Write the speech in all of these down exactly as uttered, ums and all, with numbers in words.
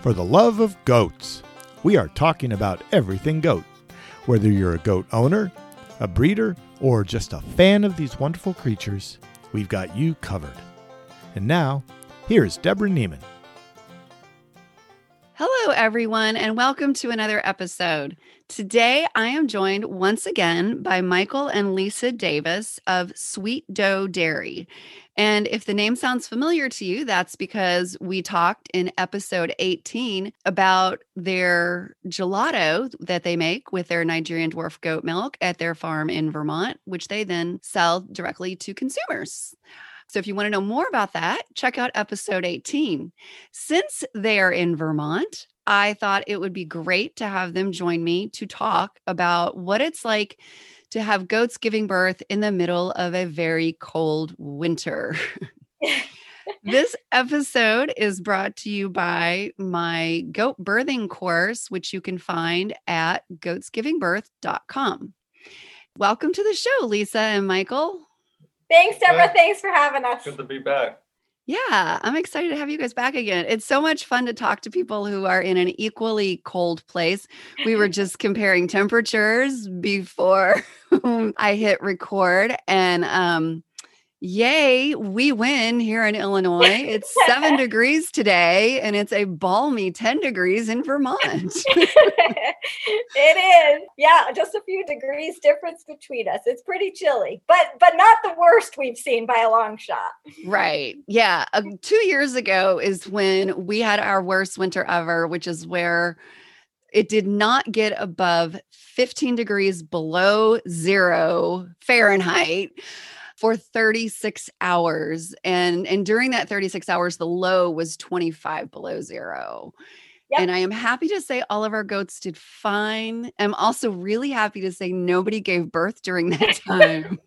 For the Love of Goats. We are talking about everything goat. Whether you're a goat owner, a breeder, or just a fan of these wonderful creatures, we've got you covered. And now, here's Deborah Niemann. Hello, everyone, and welcome to another episode. Today, I am joined once again by Michael and Lisa Davis of Sweet Dough Dairy. And if the name sounds familiar to you, that's because we talked in episode eighteen about their gelato that they make with their Nigerian dwarf goat milk at their farm in Vermont, which they then sell directly to consumers. So if you want to know more about that, check out episode eighteen. Since they are in Vermont, I thought it would be great to have them join me to talk about what it's like to have goats giving birth in the middle of a very cold winter. This episode is brought to you by my goat birthing course, which you can find at goats giving birth dot com. Welcome to the show, Lisa and Michael. Thanks, Deborah. Thanks for having us. Good to be back. Yeah, I'm excited to have you guys back again. It's so much fun to talk to people who are in an equally cold place. We were just comparing temperatures before I hit record, and um, yay, we win here in Illinois. It's seven degrees today, and it's a balmy ten degrees in Vermont. It is. Yeah, just a few degrees difference between us. It's pretty chilly, but but not the worst we've seen by a long shot. Right. Yeah. Uh, two years ago is when we had our worst winter ever, which is where it did not get above fifteen degrees below zero Fahrenheit for thirty-six hours. And, and during that thirty-six hours, the low was twenty-five below zero. Yep. And I am happy to say all of our goats did fine. I'm also really happy to say nobody gave birth during that time.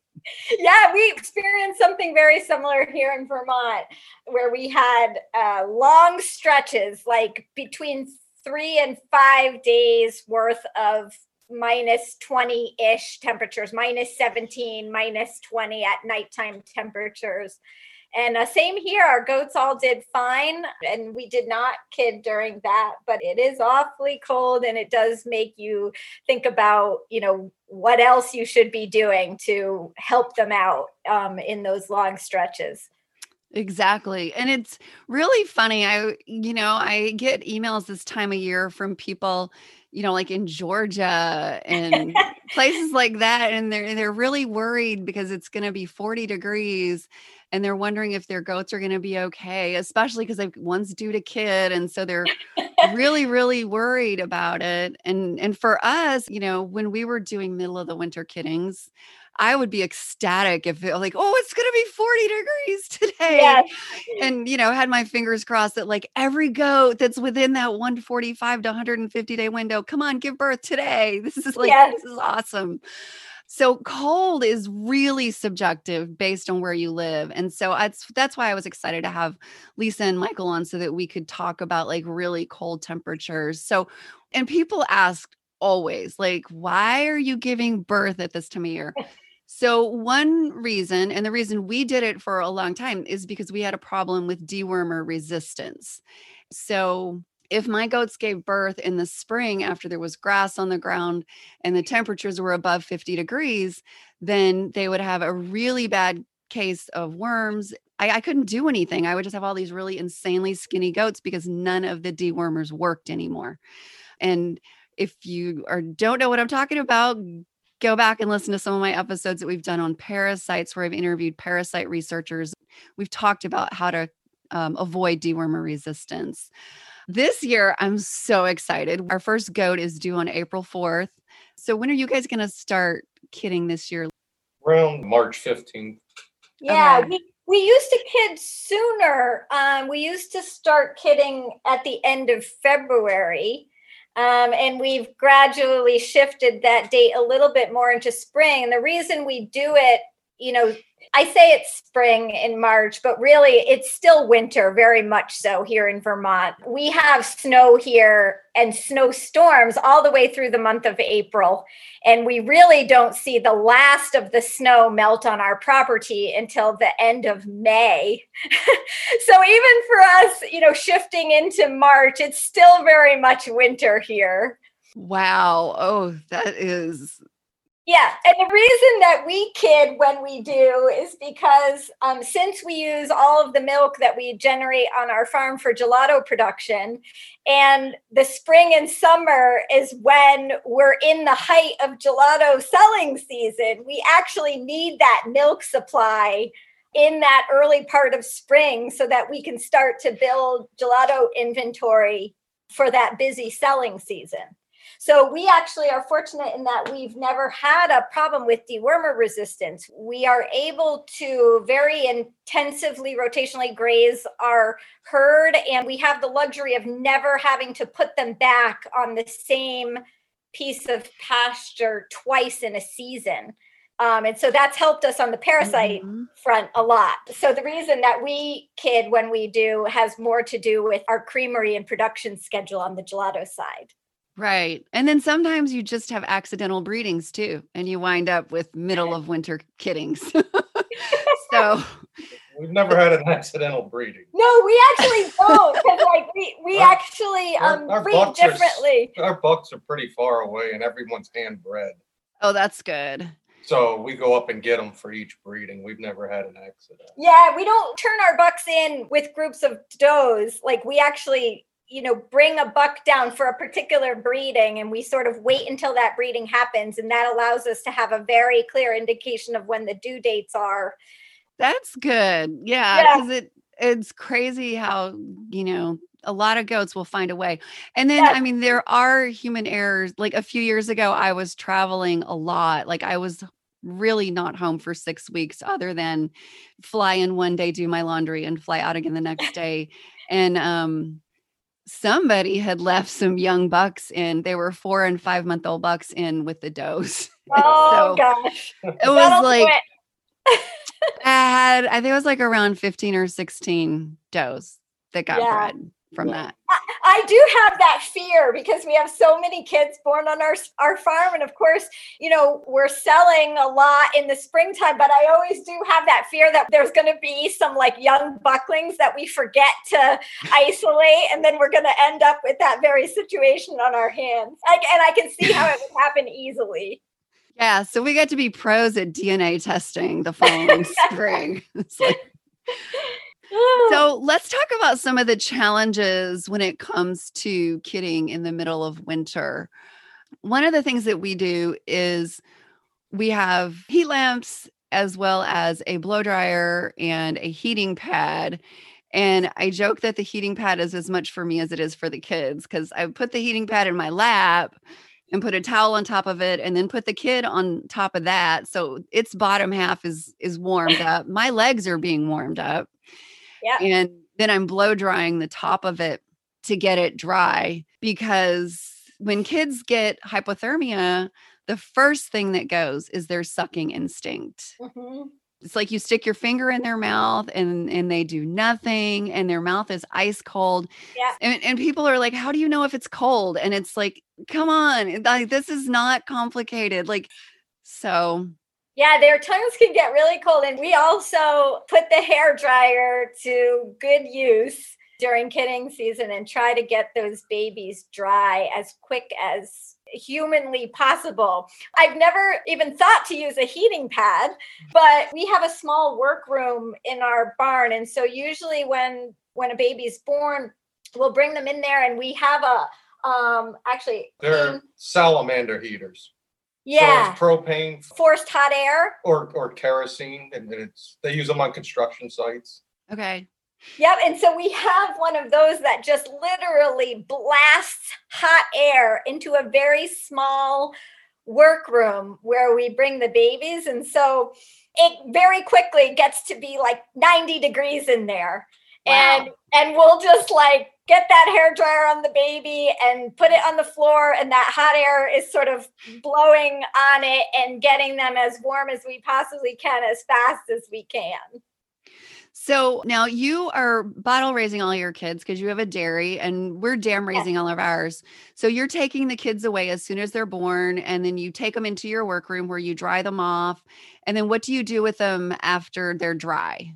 Yeah, we experienced something very similar here in Vermont, where we had uh, long stretches, like between three and five days worth of minus twenty-ish temperatures, minus seventeen, minus twenty at nighttime temperatures. And uh, same here, our goats all did fine, and we did not kid during that, but it is awfully cold, and it does make you think about, you know, what else you should be doing to help them out um, in those long stretches. Exactly. And it's really funny. I, you know, I get emails this time of year from people, you know, like in Georgia and places like that. And they're, they're really worried because it's going to be forty degrees and they're wondering if their goats are going to be okay, especially because they've one's due to kid. And so they're really, really worried about it. And, and for us, you know, when we were doing middle of the winter kiddings, I would be ecstatic if it like, oh, it's going to be forty degrees today. Yes. And, you know, had my fingers crossed that like every goat that's within that one forty-five to one fifty day window, come on, give birth today. This is like, yes. This is awesome. So cold is really subjective based on where you live. And so that's, that's why I was excited to have Lisa and Michael on so that we could talk about like really cold temperatures. So, and people asked, always, like, why are you giving birth at this time of year? So one reason, and the reason we did it for a long time, is because we had a problem with dewormer resistance. So if my goats gave birth in the spring after there was grass on the ground and the temperatures were above fifty degrees, then they would have a really bad case of worms. I, I couldn't do anything. I would just have all these really insanely skinny goats because none of the dewormers worked anymore. And if you are, don't know what I'm talking about, go back and listen to some of my episodes that we've done on parasites, where I've interviewed parasite researchers. We've talked about how to um, avoid dewormer resistance. This year, I'm so excited. Our first goat is due on April fourth. So when are you guys going to start kidding this year? Around March fifteenth. Yeah, okay. we- We used to kid sooner. Um, we used to start kidding at the end of February. Um, and we've gradually shifted that date a little bit more into spring. And the reason we do it, you know, I say it's spring in March, but really it's still winter, very much so here in Vermont. We have snow here and snowstorms all the way through the month of April. And we really don't see the last of the snow melt on our property until the end of May. So even for us, you know, shifting into March, it's still very much winter here. Wow. Oh, that is... Yeah. And the reason that we kid when we do is because um, since we use all of the milk that we generate on our farm for gelato production, and the spring and summer is when we're in the height of gelato selling season, we actually need that milk supply in that early part of spring so that we can start to build gelato inventory for that busy selling season. So we actually are fortunate in that we've never had a problem with dewormer resistance. We are able to very intensively rotationally graze our herd, and we have the luxury of never having to put them back on the same piece of pasture twice in a season. Um, and so that's helped us on the parasite mm-hmm. front a lot. So the reason that we kid when we do has more to do with our creamery and production schedule on the gelato side. Right. And then sometimes you just have accidental breedings too, and you wind up with middle of winter kiddings. So we've never had an accidental breeding. No, we actually don't. Because like we, we our, actually um our, our breed differently. Are, our bucks are pretty far away and everyone's hand bred. Oh, that's good. So we go up and get them for each breeding. We've never had an accident. Yeah, we don't turn our bucks in with groups of does. Like we actually you know, bring a buck down for a particular breeding, and we sort of wait until that breeding happens. And that allows us to have a very clear indication of when the due dates are. That's good. Yeah. Because yeah. it, it's crazy how, you know, a lot of goats will find a way. And then, yeah. I mean, there are human errors. Like a few years ago, I was traveling a lot. Like I was really not home for six weeks other than fly in one day, do my laundry, and fly out again the next day. And, um, somebody had left some young bucks in. They were four and five month old bucks in with the does. Oh so gosh. It That'll was like, I had, I think it was like around fifteen or sixteen does that got yeah. bred from that. I, I do have that fear because we have so many kids born on our, our farm. And of course, you know, we're selling a lot in the springtime, but I always do have that fear that there's going to be some like young bucklings that we forget to isolate. And then we're going to end up with that very situation on our hands. I, and I can see how it would happen easily. Yeah. So we got to be pros at D N A testing the following spring. It's like, so let's talk about some of the challenges when it comes to kidding in the middle of winter. One of the things that we do is we have heat lamps as well as a blow dryer and a heating pad. And I joke that the heating pad is as much for me as it is for the kids, because I put the heating pad in my lap and put a towel on top of it and then put the kid on top of that. So its bottom half is is warmed up. My legs are being warmed up. Yeah. And then I'm blow drying the top of it to get it dry, because when kids get hypothermia, the first thing that goes is their sucking instinct. Mm-hmm. It's like you stick your finger in their mouth and, and they do nothing, and their mouth is ice cold. Yeah. And, and people are like, how do you know if it's cold? And it's like, come on, like, this is not complicated. Like, so... Yeah, their tongues can get really cold. And we also put the hair dryer to good use during kidding season and try to get those babies dry as quick as humanly possible. I've never even thought to use a heating pad, but we have a small workroom in our barn. And so usually when, when a baby's born, we'll bring them in there, and we have a, um, actually. They're in- salamander heaters. Yeah, so propane, forced hot air, or or kerosene, and it's they use them on construction sites. Okay. Yep, and so we have one of those that just literally blasts hot air into a very small workroom where we bring the babies, and so it very quickly gets to be like ninety degrees in there. Wow. And and we'll just like get that hairdryer on the baby and put it on the floor, and that hot air is sort of blowing on it and getting them as warm as we possibly can, as fast as we can. So now you are bottle raising all your kids because you have a dairy, and we're dam raising all of ours. So you're taking the kids away as soon as they're born, and then you take them into your workroom where you dry them off. And then what do you do with them after they're dry?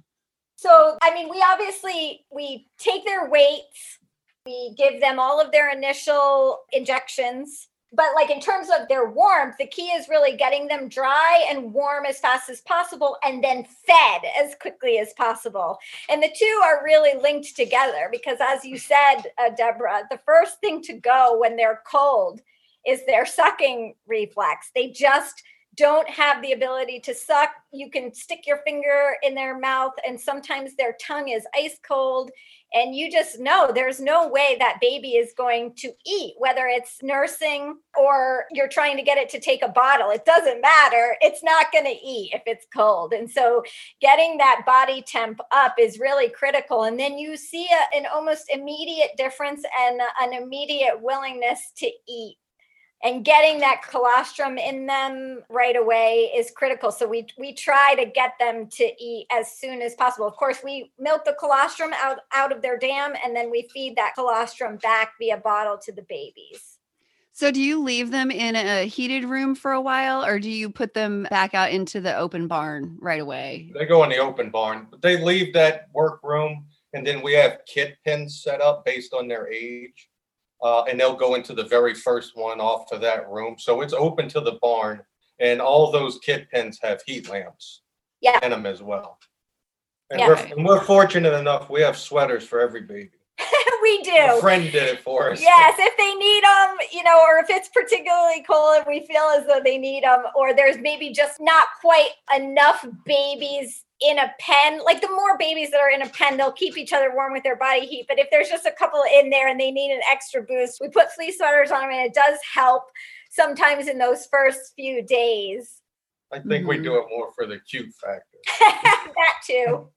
So, I mean, we obviously, we take their weights, we give them all of their initial injections, but like in terms of their warmth, the key is really getting them dry and warm as fast as possible, and then fed as quickly as possible. And the two are really linked together because, as you said, uh, Deborah, the first thing to go when they're cold is their sucking reflex. They just don't have the ability to suck. You can stick your finger in their mouth, and sometimes their tongue is ice cold, and you just know there's no way that baby is going to eat, whether it's nursing or you're trying to get it to take a bottle. It doesn't matter. It's not going to eat if it's cold. And so getting that body temp up is really critical. And then you see a, an almost immediate difference and an immediate willingness to eat. And getting that colostrum in them right away is critical. So we we try to get them to eat as soon as possible. Of course, we milk the colostrum out, out of their dam, and then we feed that colostrum back via bottle to the babies. So do you leave them in a heated room for a while, or do you put them back out into the open barn right away? They go in the open barn, but they leave that work room, and then we have kid pens set up based on their age. Uh, and they'll go into the very first one off to that room. So it's open to the barn, and all those kid pens have heat lamps yeah. in them as well. And, yeah. we're, and we're fortunate enough, we have sweaters for every baby. We do. A friend did it for us. Yes, if they need them, you know, or if it's particularly cold and we feel as though they need them, or there's maybe just not quite enough babies in a pen. Like the more babies that are in a pen, they'll keep each other warm with their body heat. But if there's just a couple in there and they need an extra boost, we put fleece sweaters on them, and it does help sometimes in those first few days. I think mm-hmm. we do it more for the cute factor. That too.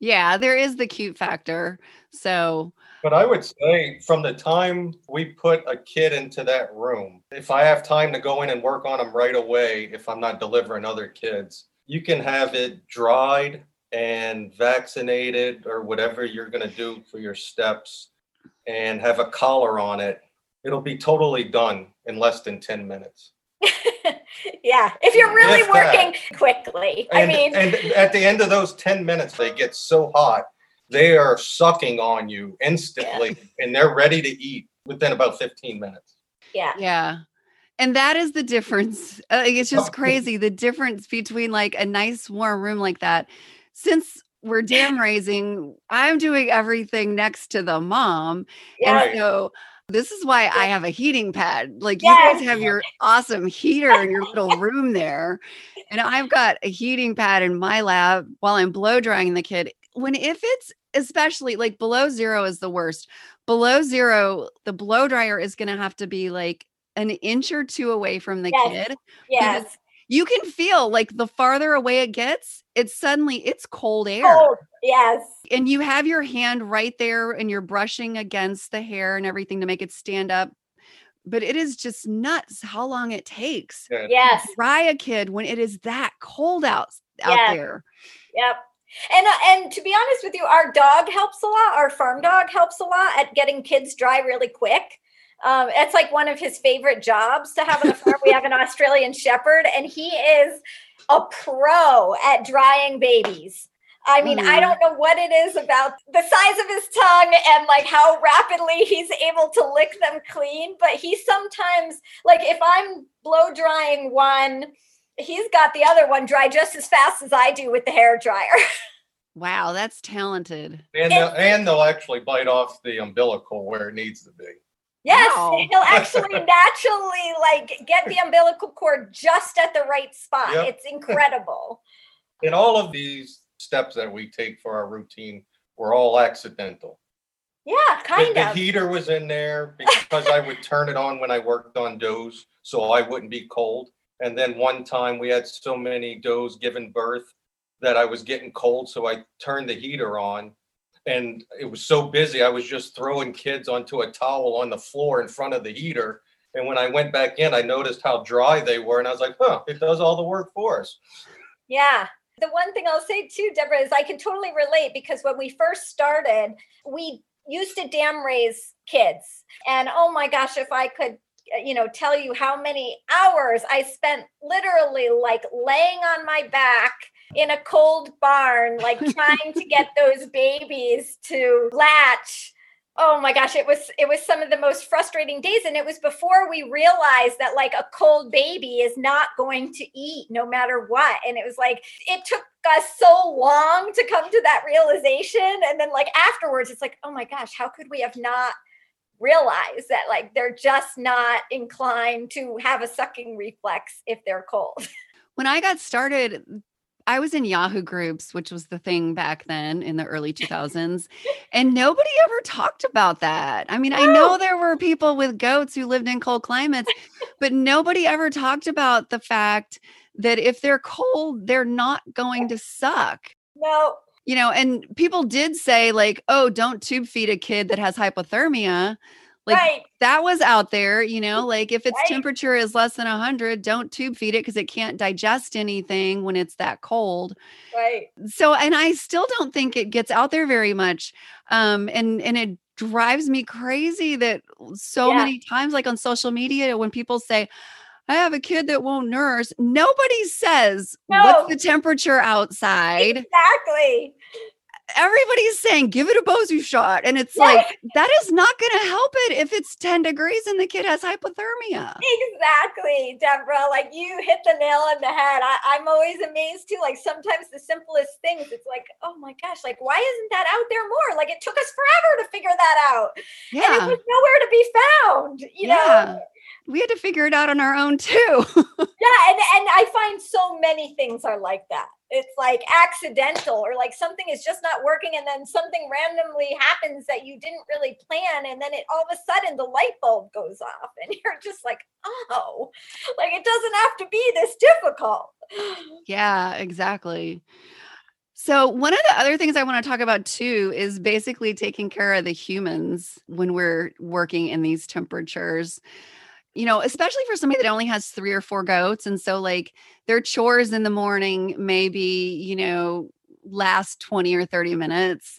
Yeah, there is the cute factor. So, but I would say from the time we put a kid into that room, if I have time to go in and work on them right away, if I'm not delivering other kids, you can have it dried and vaccinated or whatever you're going to do for your steps and have a collar on it. It'll be totally done in less than ten minutes. Yeah. If you're really if working that. quickly. And, I mean, and at the end of those ten minutes, they get so hot, they are sucking on you instantly yeah. and they're ready to eat within about fifteen minutes. Yeah. Yeah. And that is the difference. Uh, it's just crazy. The difference between like a nice warm room like that. Since we're dam raising, I'm doing everything next to the mom. Yeah. And so this is why I have a heating pad. Like yes. you guys have your awesome heater in your little room there. And I've got a heating pad in my lab while I'm blow drying the kid. When if it's especially like below zero is the worst. Below zero, the blow dryer is going to have to be like an inch or two away from the yes. kid. Yes. You can feel like the farther away it gets, it's suddenly it's cold air. Oh, yes. And you have your hand right there and you're brushing against the hair and everything to make it stand up. But it is just nuts how long it takes. Yes. yes. To dry a kid when it is that cold out, out yes. there. Yep. And uh, and to be honest with you, our dog helps a lot. Our farm dog helps a lot at getting kids dry really quick. Um, it's like one of his favorite jobs to have on the farm. We have an Australian Shepherd, and he is a pro at drying babies. I mean, mm. I don't know what it is about the size of his tongue and like how rapidly he's able to lick them clean. But he sometimes, like if I'm blow drying one, he's got the other one dry just as fast as I do with the hair dryer. Wow, that's talented. And they'll, and they'll actually bite off the umbilical where it needs to be. Yes, wow. He'll actually naturally like get the umbilical cord just at the right spot. Yep. It's incredible. And all of these steps that we take for our routine were all accidental. Yeah, kind the, of. The heater was in there because I would turn it on when I worked on does, so I wouldn't be cold. And then one time we had so many does giving birth that I was getting cold, so I turned the heater on. and it was so busy, I was just throwing kids onto a towel on the floor in front of the heater. And when I went back in, I noticed how dry they were. And I was like, huh, it does all the work for us. Yeah. The one thing I'll say too, Deborah, is I can totally relate, because when we first started, we used to dam raise kids. And oh my gosh, if I could, you know, tell you how many hours I spent literally like laying on my back in a cold barn, like trying to get those babies to latch. Oh my gosh, it was it was some of the most frustrating days. And it was before we realized that like a cold baby is not going to eat no matter what. And it was like, it took us so long to come to that realization. And then like afterwards, it's like, oh my gosh, how could we have not realized that like they're just not inclined to have a sucking reflex if they're cold? When I got started, I was in Yahoo groups, which was the thing back then in the early two thousands. And nobody ever talked about that. I mean, I know there were people with goats who lived in cold climates, but nobody ever talked about the fact that if they're cold, they're not going to suck. No. You know, and people did say like, oh, don't tube feed a kid that has hypothermia. Like right. That was out there, you know, like if its right. temperature is less than one hundred, don't tube feed it because it can't digest anything when it's that cold. Right. So, and I still don't think it gets out there very much. Um, and, and it drives me crazy that so yeah. many times, like on social media, when people say, I have a kid that won't nurse, nobody says, no. what's the temperature outside? Exactly. Everybody's saying, give it a Bosu shot. And it's yes. like, that is not going to help it if it's ten degrees and the kid has hypothermia. Exactly, Deborah. Like you hit the nail on the head. I, I'm always amazed too. Like sometimes the simplest things, it's like, oh my gosh, like why isn't that out there more? Like it took us forever to figure that out. Yeah. And it was nowhere to be found, you yeah. know? We had to figure it out on our own too. yeah. And, and I find so many things are like that. It's like accidental or like something is just not working. And then something randomly happens that you didn't really plan. And then it all of a sudden the light bulb goes off and you're just like, oh, like it doesn't have to be this difficult. Yeah, exactly. So one of the other things I want to talk about too is basically taking care of the humans when we're working in these temperatures. You know, especially for somebody that only has three or four goats. And so like their chores in the morning, maybe, you know, last twenty or thirty minutes.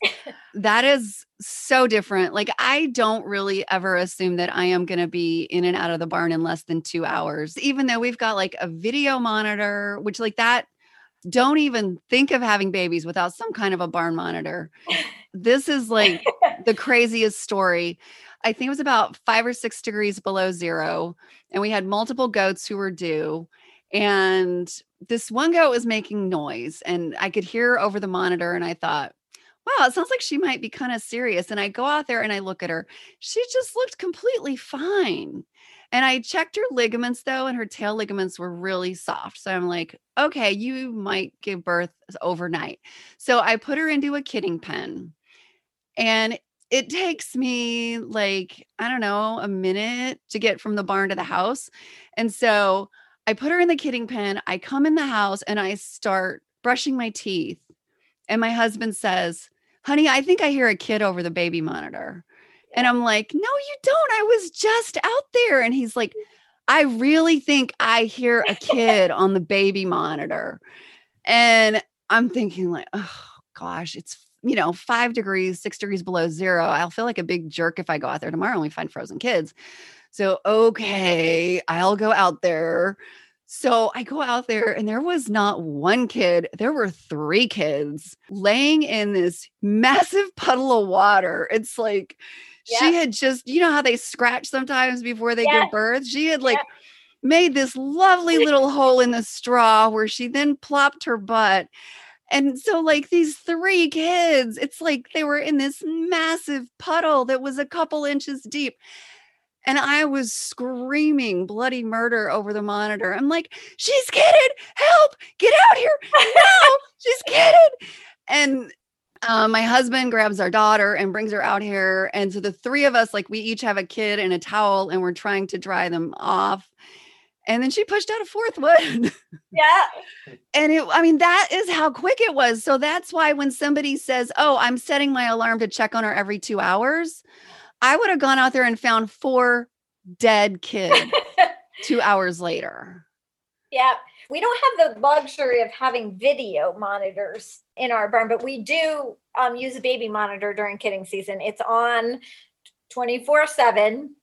That is so different. Like I don't really ever assume that I am going to be in and out of the barn in less than two hours, even though we've got like a video monitor, which like that, don't even think of having babies without some kind of a barn monitor. This is like the craziest story. I think it was about five or six degrees below zero. And we had multiple goats who were due. And this one goat was making noise and I could hear her over the monitor. And I thought, wow, it sounds like she might be kind of serious. And I go out there and I look at her. She just looked completely fine. And I checked her ligaments though, and her tail ligaments were really soft. So I'm like, okay, you might give birth overnight. So I put her into a kidding pen. And it takes me like, I don't know, a minute to get from the barn to the house. And so I put her in the kidding pen. I come in the house and I start brushing my teeth. And my husband says, honey, I think I hear a kid over the baby monitor. Yeah. And I'm like, no, you don't. I was just out there. And he's like, I really think I hear a kid on the baby monitor. And I'm thinking like, oh gosh, it's you know, five degrees, six degrees below zero. I'll feel like a big jerk if I go out there tomorrow and we find frozen kids. So, okay, I'll go out there. So I go out there and there was not one kid. There were three kids laying in this massive puddle of water. It's like yeah. she had just, you know how they scratch sometimes before they yeah. give birth? She had like yeah. made this lovely little hole in the straw where she then plopped her butt. And so like these three kids, it's like they were in this massive puddle that was a couple inches deep. And I was screaming bloody murder over the monitor. I'm like, she's kidded. Help. Get out here. No, she's kidded. And uh, my husband grabs our daughter and brings her out here. And so the three of us, like we each have a kid and a towel and we're trying to dry them off. And then she pushed out a fourth one. Yeah. And it, I mean, that is how quick it was. So that's why when somebody says, oh, I'm setting my alarm to check on her every two hours, I would have gone out there and found four dead kids two hours later. Yeah. We don't have the luxury of having video monitors in our barn, but we do um, use a baby monitor during kidding season. It's on twenty-four seven.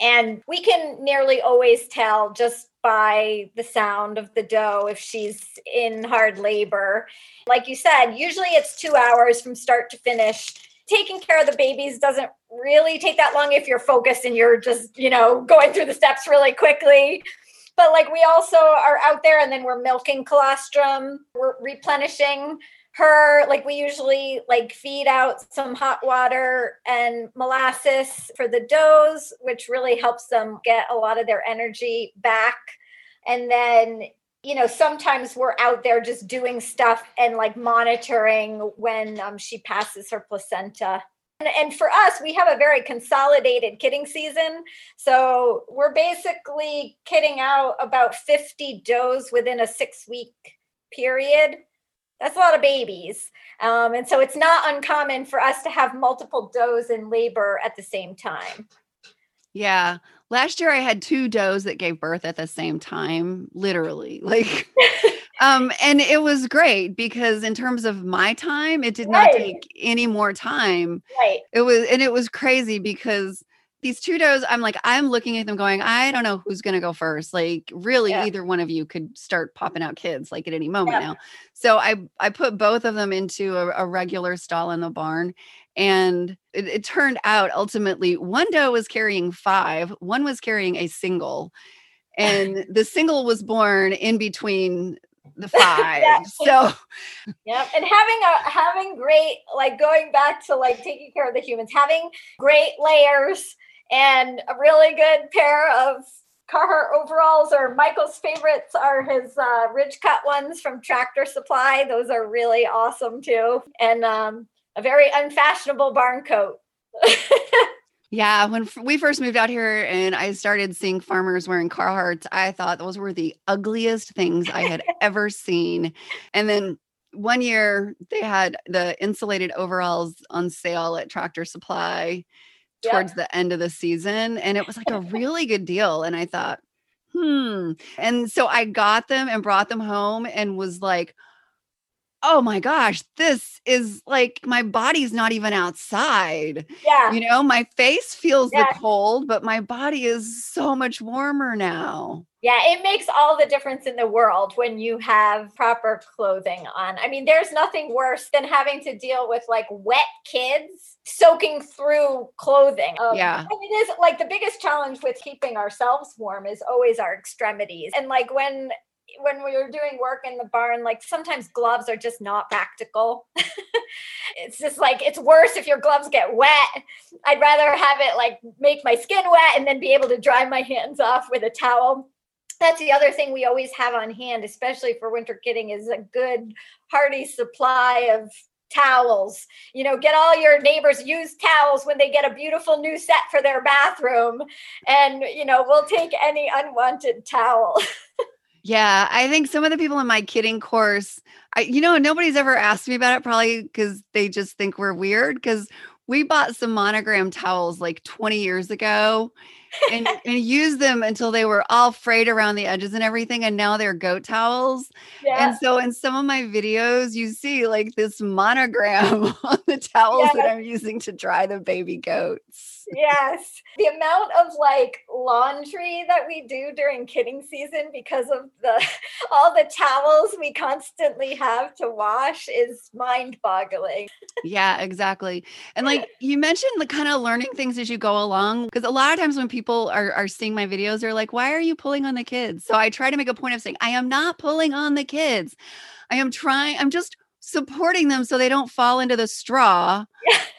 And we can nearly always tell just by the sound of the doe if she's in hard labor. Like you said, usually it's two hours from start to finish. Taking care of the babies doesn't really take that long if you're focused and you're just, you know, going through the steps really quickly. But like we also are out there and then we're milking colostrum, we're replenishing her, like we usually like feed out some hot water and molasses for the does, which really helps them get a lot of their energy back. And then, you know, sometimes we're out there just doing stuff and like monitoring when um, she passes her placenta. And, and for us, we have a very consolidated kidding season. So we're basically kidding out about fifty does within a six week period. That's a lot of babies. Um, and so it's not uncommon for us to have multiple does in labor at the same time. Yeah. Last year I had two does that gave birth at the same time, literally. Like, um, and it was great because in terms of my time, it did right. not take any more time. Right. It was, and it was crazy because these two does, I'm like, I'm looking at them going, I don't know who's going to go first. Like really yeah. either one of you could start popping out kids like at any moment yeah. now. So I, I put both of them into a, a regular stall in the barn and it, it turned out ultimately one doe was carrying five, one was carrying a single and the single was born in between the five. yeah. So yeah, and having a having great, like going back to like taking care of the humans, having great layers and a really good pair of Carhartt overalls, or Michael's favorites are his uh, ridge cut ones from Tractor Supply. Those are really awesome too. And um, a very unfashionable barn coat. Yeah. When f- we first moved out here and I started seeing farmers wearing Carhartts, I thought those were the ugliest things I had ever seen. And then one year they had the insulated overalls on sale at Tractor Supply towards yep. the end of the season. And it was like a really good deal. And I thought, hmm. And so I got them and brought them home and was like, oh my gosh, this is like, my body's not even outside. Yeah. You know, my face feels yeah. the cold, but my body is so much warmer now. Yeah. It makes all the difference in the world when you have proper clothing on. I mean, there's nothing worse than having to deal with like wet kids soaking through clothing. Um, yeah. And it is like the biggest challenge with keeping ourselves warm is always our extremities. And like when when we were doing work in the barn, like sometimes gloves are just not practical. It's just like, it's worse if your gloves get wet. I'd rather have it like make my skin wet and then be able to dry my hands off with a towel. That's the other thing we always have on hand, especially for winter kidding, is a good hearty supply of towels. You know, get all your neighbors used towels when they get a beautiful new set for their bathroom. And, you know, we'll take any unwanted towel. Yeah, I think some of the people in my kidding course, I, you know, nobody's ever asked me about it, probably because they just think we're weird, because we bought some monogram towels like twenty years ago and, and used them until they were all frayed around the edges and everything. And now they're goat towels. Yeah. And so in some of my videos, you see like this monogram on the towels yeah. that I'm using to dry the baby goats. Yes. The amount of like laundry that we do during kidding season because of the all the towels we constantly have to wash is mind-boggling. Yeah, exactly. And like you mentioned the kind of learning things as you go along, because a lot of times when people are, are seeing my videos, they're like, why are you pulling on the kids? So I try to make a point of saying, I am not pulling on the kids. I am trying, I'm just supporting them so they don't fall into the straw,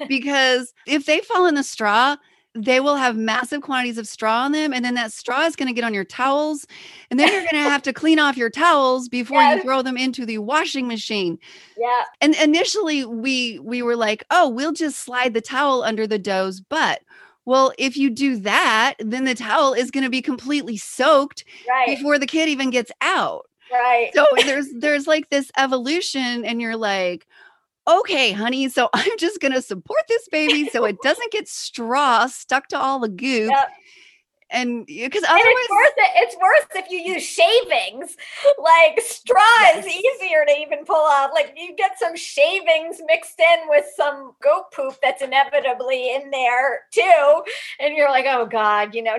because if they fall in the straw, they will have massive quantities of straw on them. And then that straw is going to get on your towels. And then you're going to have to clean off your towels before yes. you throw them into the washing machine. Yeah. And initially we, we were like, oh, we'll just slide the towel under the doe's butt. Well, if you do that, then the towel is going to be completely soaked right. before the kid even gets out. Right. So there's, there's like this evolution and you're like, okay, honey, so I'm just going to support this baby so it doesn't get straw stuck to all the goop. Yep. And because otherwise, and it's, worse, it's worse if you use shavings. Like straw yes. is easier to even pull off. Like you get some shavings mixed in with some goat poop that's inevitably in there too, and you're like, oh God, you know.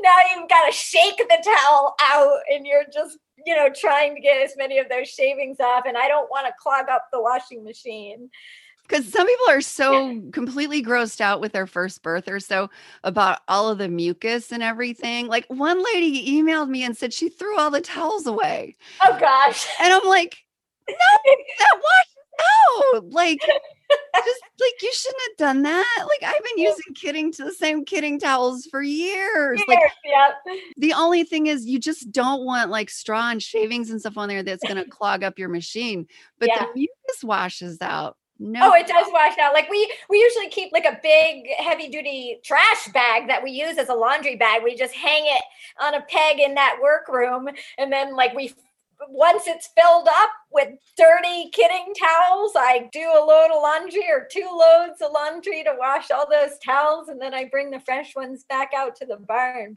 Now you've got to shake the towel out, and you're just, you know, trying to get as many of those shavings off. And I don't want to clog up the washing machine. Because some people are so completely grossed out with their first birth or so about all of the mucus and everything. Like one lady emailed me and said she threw all the towels away. Oh gosh. And I'm like, no, that washes out. Like, just like you shouldn't have done that. Like I've been using kidding to the same kidding towels for years. years like, yep. The only thing is you just don't want like straw and shavings and stuff on there that's going to clog up your machine. But yeah. the mucus washes out. No. Oh, it does wash out. Like we, we usually keep like a big heavy duty trash bag that we use as a laundry bag. We just hang it on a peg in that workroom. And then like we, once it's filled up with dirty kidding towels, I do a load of laundry or two loads of laundry to wash all those towels. And then I bring the fresh ones back out to the barn.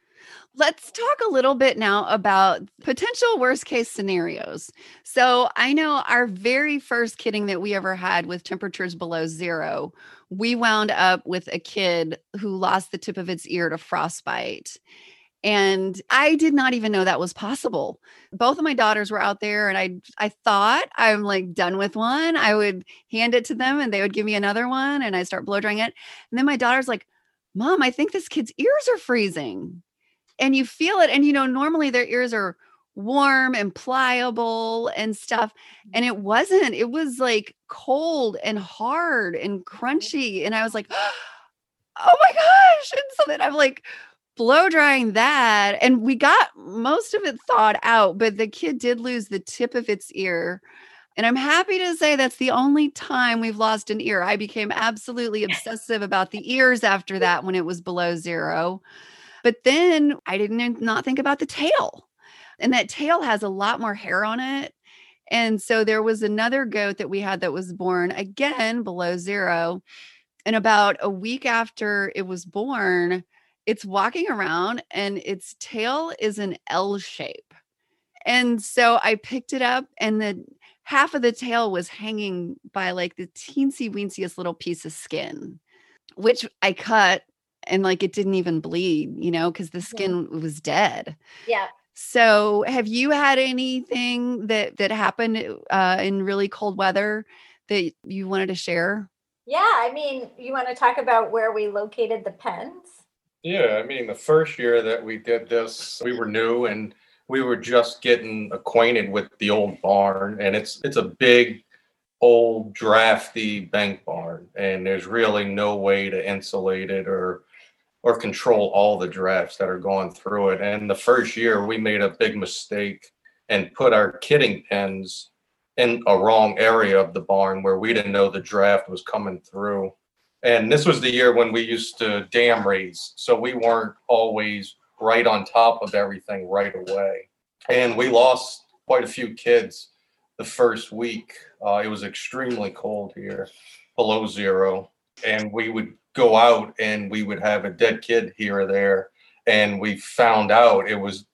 Let's talk a little bit now about potential worst case scenarios. So I know our very first kidding that we ever had with temperatures below zero, we wound up with a kid who lost the tip of its ear to frostbite. And I did not even know that was possible. Both of my daughters were out there and I I thought I'm like done with one. I would hand it to them and they would give me another one and I start blow drying it. And then my daughter's like, Mom, I think this kid's ears are freezing. And you feel it. And, you know, normally their ears are warm and pliable and stuff. And it wasn't, it was like cold and hard and crunchy. And I was like, oh my gosh. And so then I'm like blow drying that. And we got most of it thawed out, but the kid did lose the tip of its ear. And I'm happy to say that's the only time we've lost an ear. I became absolutely obsessive about the ears after that when it was below zero. But then I didn't not think about the tail, and that tail has a lot more hair on it. And so there was another goat that we had that was born again below zero. And about a week after it was born, it's walking around and its tail is an L shape. And so I picked it up and the half of the tail was hanging by like the teensy weensiest little piece of skin, which I cut. And like, it didn't even bleed, you know, because the skin yeah. was dead. Yeah. So have you had anything that, that happened uh, in really cold weather that you wanted to share? Yeah. I mean, you want to talk about where we located the pens? Yeah. I mean, the first year that we did this, we were new and we were just getting acquainted with the old barn. And it's, it's a big, old, drafty bank barn. And there's really no way to insulate it or or control all the drafts that are going through it. And the first year we made a big mistake and put our kidding pens in a wrong area of the barn where we didn't know the draft was coming through. And this was the year when we used to dam raise. So we weren't always right on top of everything right away. And we lost quite a few kids the first week. Uh, it was extremely cold here, below zero. And we would go out and we would have a dead kid here or there. And we found out it was,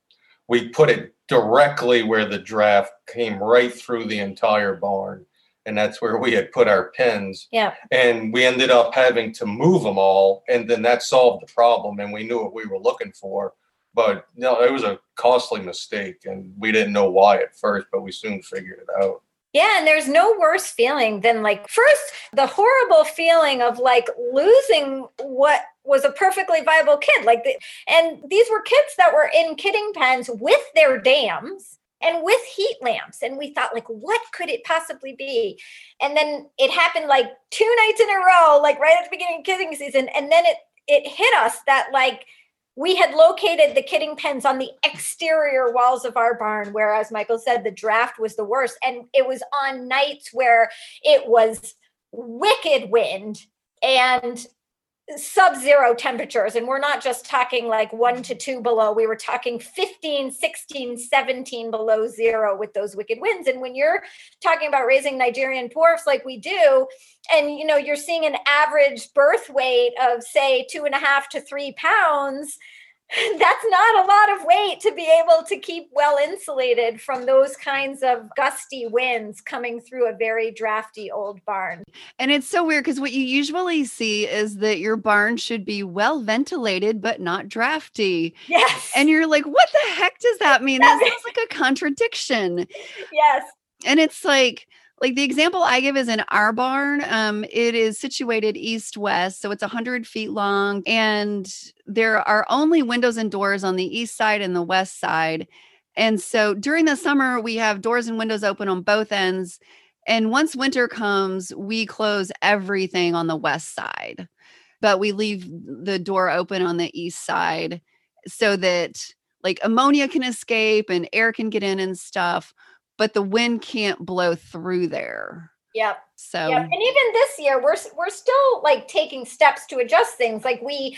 we put it directly where the draft came right through the entire barn. And that's where we had put our pens. Yeah. And we ended up having to move them all. And then that solved the problem. And we knew what we were looking for. But no, it was a costly mistake. And we didn't know why at first, but we soon figured it out. Yeah, and there's no worse feeling than like, first, the horrible feeling of like losing what was a perfectly viable kid. Like, the, and these were kids that were in kidding pens with their dams and with heat lamps. And we thought like, what could it possibly be? And then it happened like two nights in a row, like right at the beginning of kidding season. And then it it hit us that like, we had located the kidding pens on the exterior walls of our barn, where, as Michael said, the draft was the worst. And it was on nights where it was wicked wind and sub-zero temperatures. And we're not just talking like one to two below. We were talking fifteen, sixteen, seventeen below zero with those wicked winds. And when you're talking about raising Nigerian dwarfs like we do, and, you know, you're seeing an average birth weight of, say, two and a half to three pounds, that's not a lot of weight to be able to keep well insulated from those kinds of gusty winds coming through a very drafty old barn. And it's so weird because what you usually see is that your barn should be well ventilated, but not drafty. Yes. And you're like, what the heck does that mean? That sounds like a contradiction. Yes. And it's like, Like the example I give is in our barn. Um, it is situated east-west, so it's one hundred feet long. And there are only windows and doors on the east side and the west side. And so during the summer, we have doors and windows open on both ends. And once winter comes, we close everything on the west side. But we leave the door open on the east side so that like ammonia can escape and air can get in and stuff. But the wind can't blow through there. Yep. So, yep. And even this year, we're we're still like taking steps to adjust things. Like we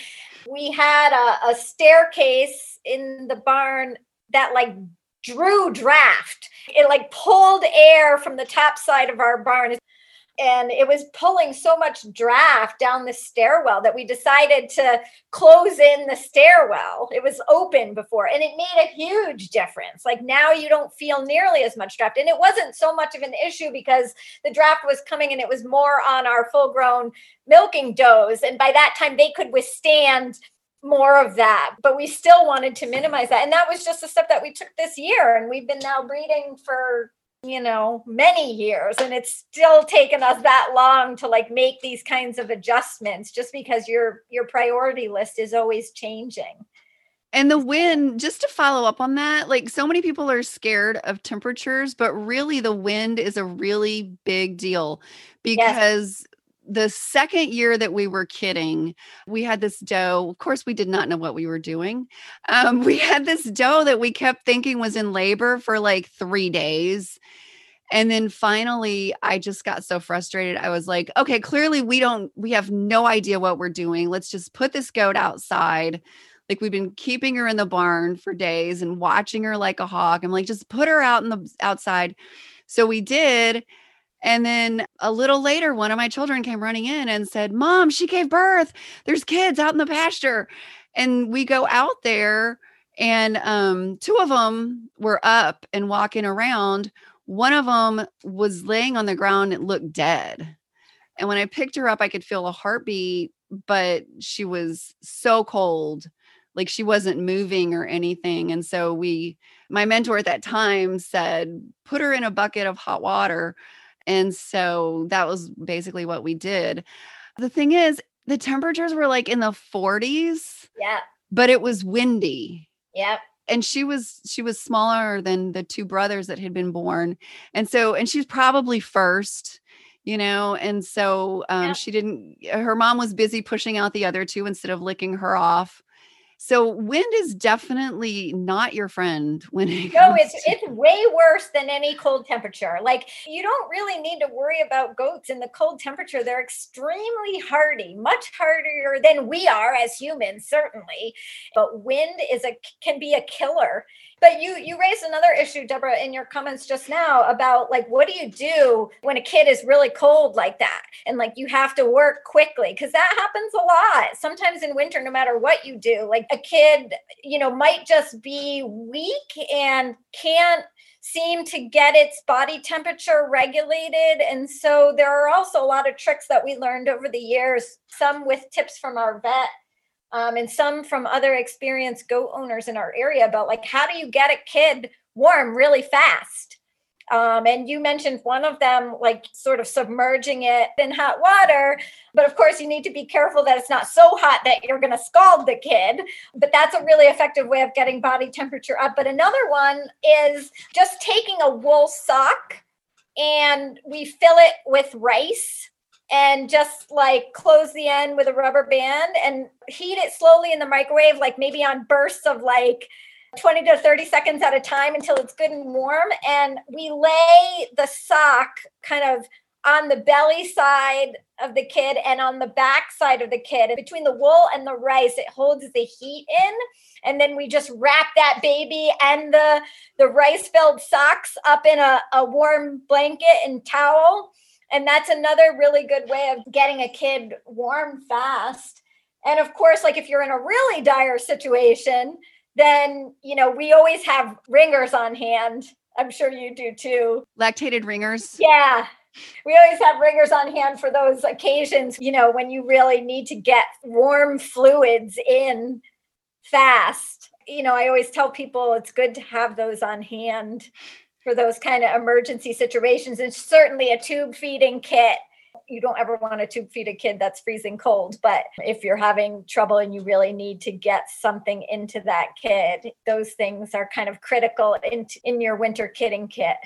we had a, a staircase in the barn that like drew draft. It like pulled air from the top side of our barn. And it was pulling so much draft down the stairwell that we decided to close in the stairwell. It was open before, and it made a huge difference. Like now you don't feel nearly as much draft. And it wasn't so much of an issue because the draft was coming and it was more on our full-grown milking does. And by that time they could withstand more of that, but we still wanted to minimize that. And that was just a step that we took this year, and we've been now breeding for you know, many years. And it's still taken us that long to like make these kinds of adjustments just because your, your priority list is always changing. And the wind, just to follow up on that, like so many people are scared of temperatures, but really the wind is a really big deal because yes. The second year that we were kidding, we had this doe. Of course, we did not know what we were doing. Um, we had this doe that we kept thinking was in labor for like three days. And then finally, I just got so frustrated. I was like, okay, clearly we don't, we have no idea what we're doing. Let's just put this goat outside. Like we've been keeping her in the barn for days and watching her like a hawk. I'm like, just put her out in the outside. So we did. And then a little later, one of my children came running in and said, Mom, she gave birth. There's kids out in the pasture. And we go out there and um, two of them were up and walking around. One of them was laying on the ground and looked dead. And when I picked her up, I could feel a heartbeat, but she was so cold. Like she wasn't moving or anything. And so we, my mentor at that time said, put her in a bucket of hot water. And so that was basically what we did. The thing is, the temperatures were like in the forties. Yeah. But it was windy. Yep. And she was she was smaller than the two brothers that had been born. And so and she's probably first, you know, and so um, yeah. she didn't her mom was busy pushing out the other two instead of licking her off. So wind is definitely not your friend when it No, comes it's to- it's way worse than any cold temperature. Like you don't really need to worry about goats in the cold temperature. They're extremely hardy, much harder than we are as humans, certainly. But wind is a can be a killer. But you you raised another issue, Deborah, in your comments just now about like, what do you do when a kid is really cold like that? And like, you have to work quickly because that happens a lot. Sometimes in winter, no matter what you do, like a kid, you know, might just be weak and can't seem to get its body temperature regulated. And so there are also a lot of tricks that we learned over the years, some with tips from our vet. Um, and some from other experienced goat owners in our area about like, how do you get a kid warm really fast? Um, and you mentioned one of them, like sort of submerging it in hot water. But of course, you need to be careful that it's not so hot that you're going to scald the kid. But that's a really effective way of getting body temperature up. But another one is just taking a wool sock and we fill it with rice. And just like close the end with a rubber band and heat it slowly in the microwave, like maybe on bursts of like twenty to thirty seconds at a time until it's good and warm. And we lay the sock kind of on the belly side of the kid and on the back side of the kid. And between the wool and the rice, it holds the heat in. And then we just wrap that baby and the, the rice-filled socks up in a, a warm blanket and towel. And that's another really good way of getting a kid warm fast. And of course, like if you're in a really dire situation, then, you know, we always have ringers on hand. I'm sure you do too. Lactated ringers? Yeah. We always have ringers on hand for those occasions, you know, when you really need to get warm fluids in fast. You know, I always tell people it's good to have those on hand for those kind of emergency situations. And certainly a tube feeding kit. You don't ever want to tube feed a kid that's freezing cold. But if you're having trouble and you really need to get something into that kid, those things are kind of critical in, in your winter kidding kit.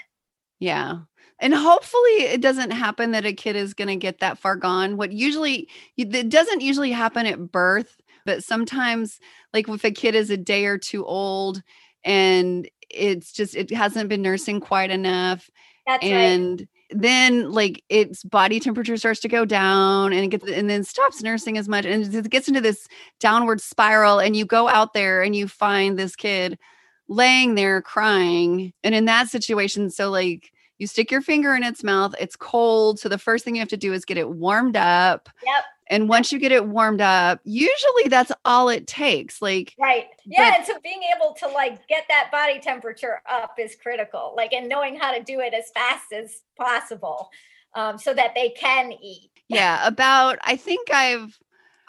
Yeah. And hopefully it doesn't happen that a kid is going to get that far gone. What usually, it doesn't usually happen at birth, but sometimes like if a kid is a day or two old and it's just, it hasn't been nursing quite enough. That's and right. Then like its body temperature starts to go down and it gets, and then stops nursing as much. And it gets into this downward spiral and you go out there and you find this kid laying there crying. And in that situation, so like you stick your finger in its mouth, it's cold. So the first thing you have to do is get it warmed up. Yep. And once you get it warmed up, usually that's all it takes. Like, right. Yeah. But- and so being able to like get that body temperature up is critical, like, and knowing how to do it as fast as possible um, so that they can eat. Yeah. About, I think I've,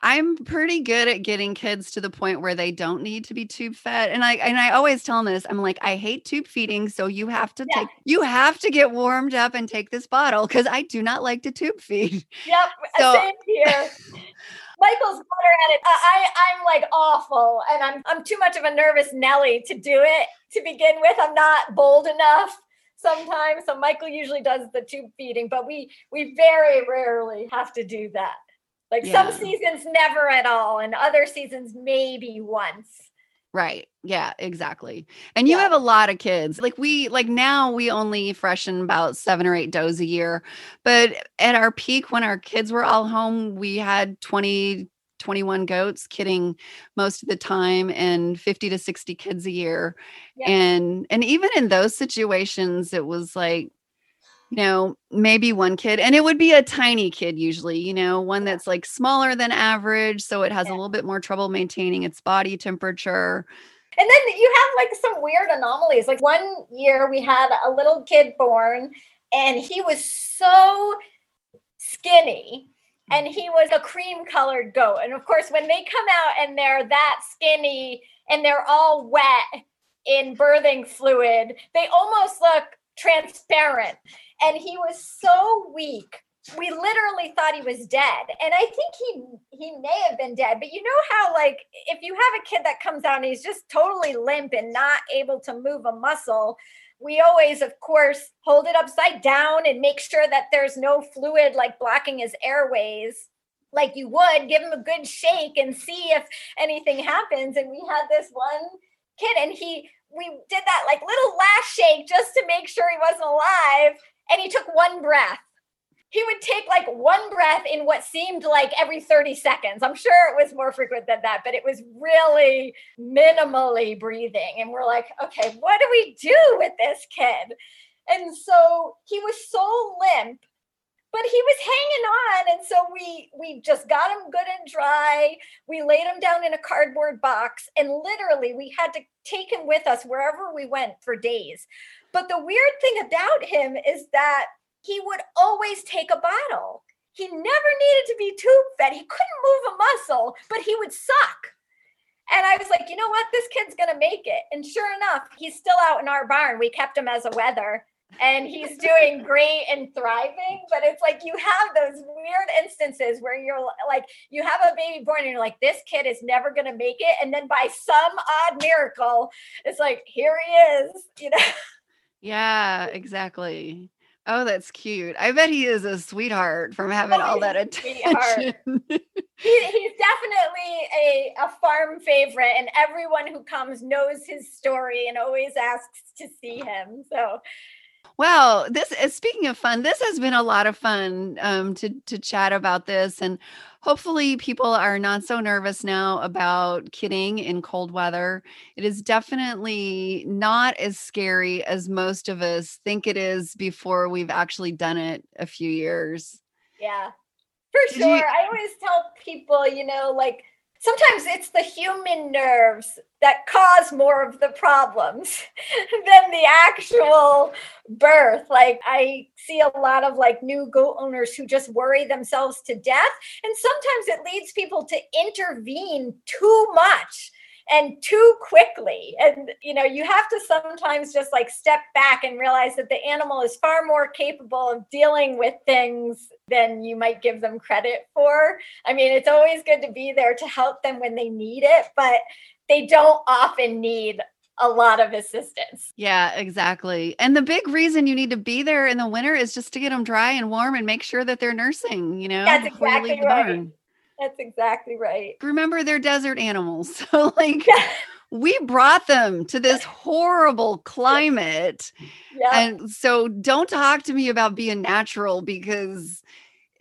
I'm pretty good at getting kids to the point where they don't need to be tube fed. And I, and I always tell them this, I'm like, I hate tube feeding. So you have to yeah. take, you have to get warmed up and take this bottle. Cause I do not like to tube feed. Yep. So, same here. Michael's better at it. I, I, I'm like awful and I'm, I'm too much of a nervous Nelly to do it to begin with. I'm not bold enough sometimes. So Michael usually does the tube feeding, but we, we very rarely have to do that. Like yeah. some seasons, never at all. And other seasons, maybe once. Right. Yeah, exactly. And you yeah. have a lot of kids. Like we, like now we only freshen about seven or eight does a year. But at our peak, when our kids were all home, we had twenty, twenty-one goats kidding most of the time and fifty to sixty kids a year. Yeah. And, and even in those situations, it was like, you know, maybe one kid, and it would be a tiny kid usually, you know, one that's like smaller than average. So it has yeah. a little bit more trouble maintaining its body temperature. And then you have like some weird anomalies. Like one year we had a little kid born and he was so skinny and he was a cream colored goat. And of course, when they come out and they're that skinny and they're all wet in birthing fluid, they almost look transparent. And he was so weak. We literally thought he was dead. And I think he he may have been dead. But you know how, like, if you have a kid that comes out and he's just totally limp and not able to move a muscle, we always, of course, hold it upside down and make sure that there's no fluid, like, blocking his airways. Like you would, give him a good shake and see if anything happens. And we had this one kid and he... we did that like little last shake just to make sure he wasn't alive. And he took one breath. He would take like one breath in what seemed like every thirty seconds. I'm sure it was more frequent than that, but it was really minimally breathing. And we're like, okay, what do we do with this kid? And so he was so limp, but he was hanging on. And so we, we just got him good and dry. We laid him down in a cardboard box and literally we had to take him with us wherever we went for days. But the weird thing about him is that he would always take a bottle. He never needed to be tube fed. He couldn't move a muscle, but he would suck. And I was like, you know what? This kid's going to make it. And sure enough, he's still out in our barn. We kept him as a weather. And he's doing great and thriving, but it's like you have those weird instances where you're like, you have a baby born and you're like, this kid is never going to make it. And then by some odd miracle, it's like, here he is, you know? Yeah, exactly. Oh, that's cute. I bet he is a sweetheart from having oh, all that attention. He, he's definitely a, a farm favorite and everyone who comes knows his story and always asks to see him. So... Well, this is, speaking of fun, this has been a lot of fun um, to, to chat about this. And hopefully people are not so nervous now about kidding in cold weather. It is definitely not as scary as most of us think it is before we've actually done it a few years. Yeah, for sure. You- I always tell people, you know, like, sometimes it's the human nerves that cause more of the problems than the actual birth. Like, I see a lot of like new goat owners who just worry themselves to death. And sometimes it leads people to intervene too much and too quickly. And, you know, you have to sometimes just like step back and realize that the animal is far more capable of dealing with things than you might give them credit for. I mean, it's always good to be there to help them when they need it, but they don't often need a lot of assistance. Yeah, exactly. And the big reason you need to be there in the winter is just to get them dry and warm and make sure that they're nursing, you know. That's exactly right. That's exactly right. Remember, they're desert animals. So like we brought them to this horrible climate. Yeah. And so don't talk to me about being natural, because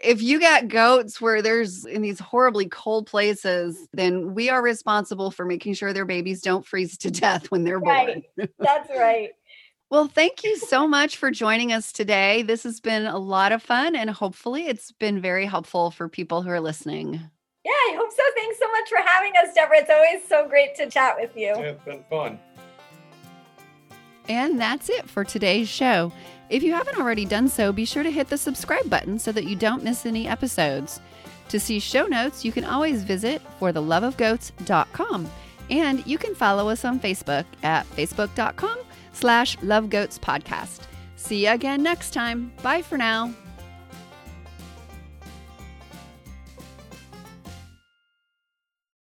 if you got goats where there's in these horribly cold places, then we are responsible for making sure their babies don't freeze to death when they're right. born. That's right. Well, thank you so much for joining us today. This has been a lot of fun, and hopefully it's been very helpful for people who are listening. Yeah, I hope so. Thanks so much for having us, Deborah. It's always so great to chat with you. Yeah, it's been fun. And that's it for today's show. If you haven't already done so, be sure to hit the subscribe button so that you don't miss any episodes. To see show notes, you can always visit for the love of goats dot com. And you can follow us on Facebook at facebook dot com slash Love Goats Podcast. See you again next time. Bye for now.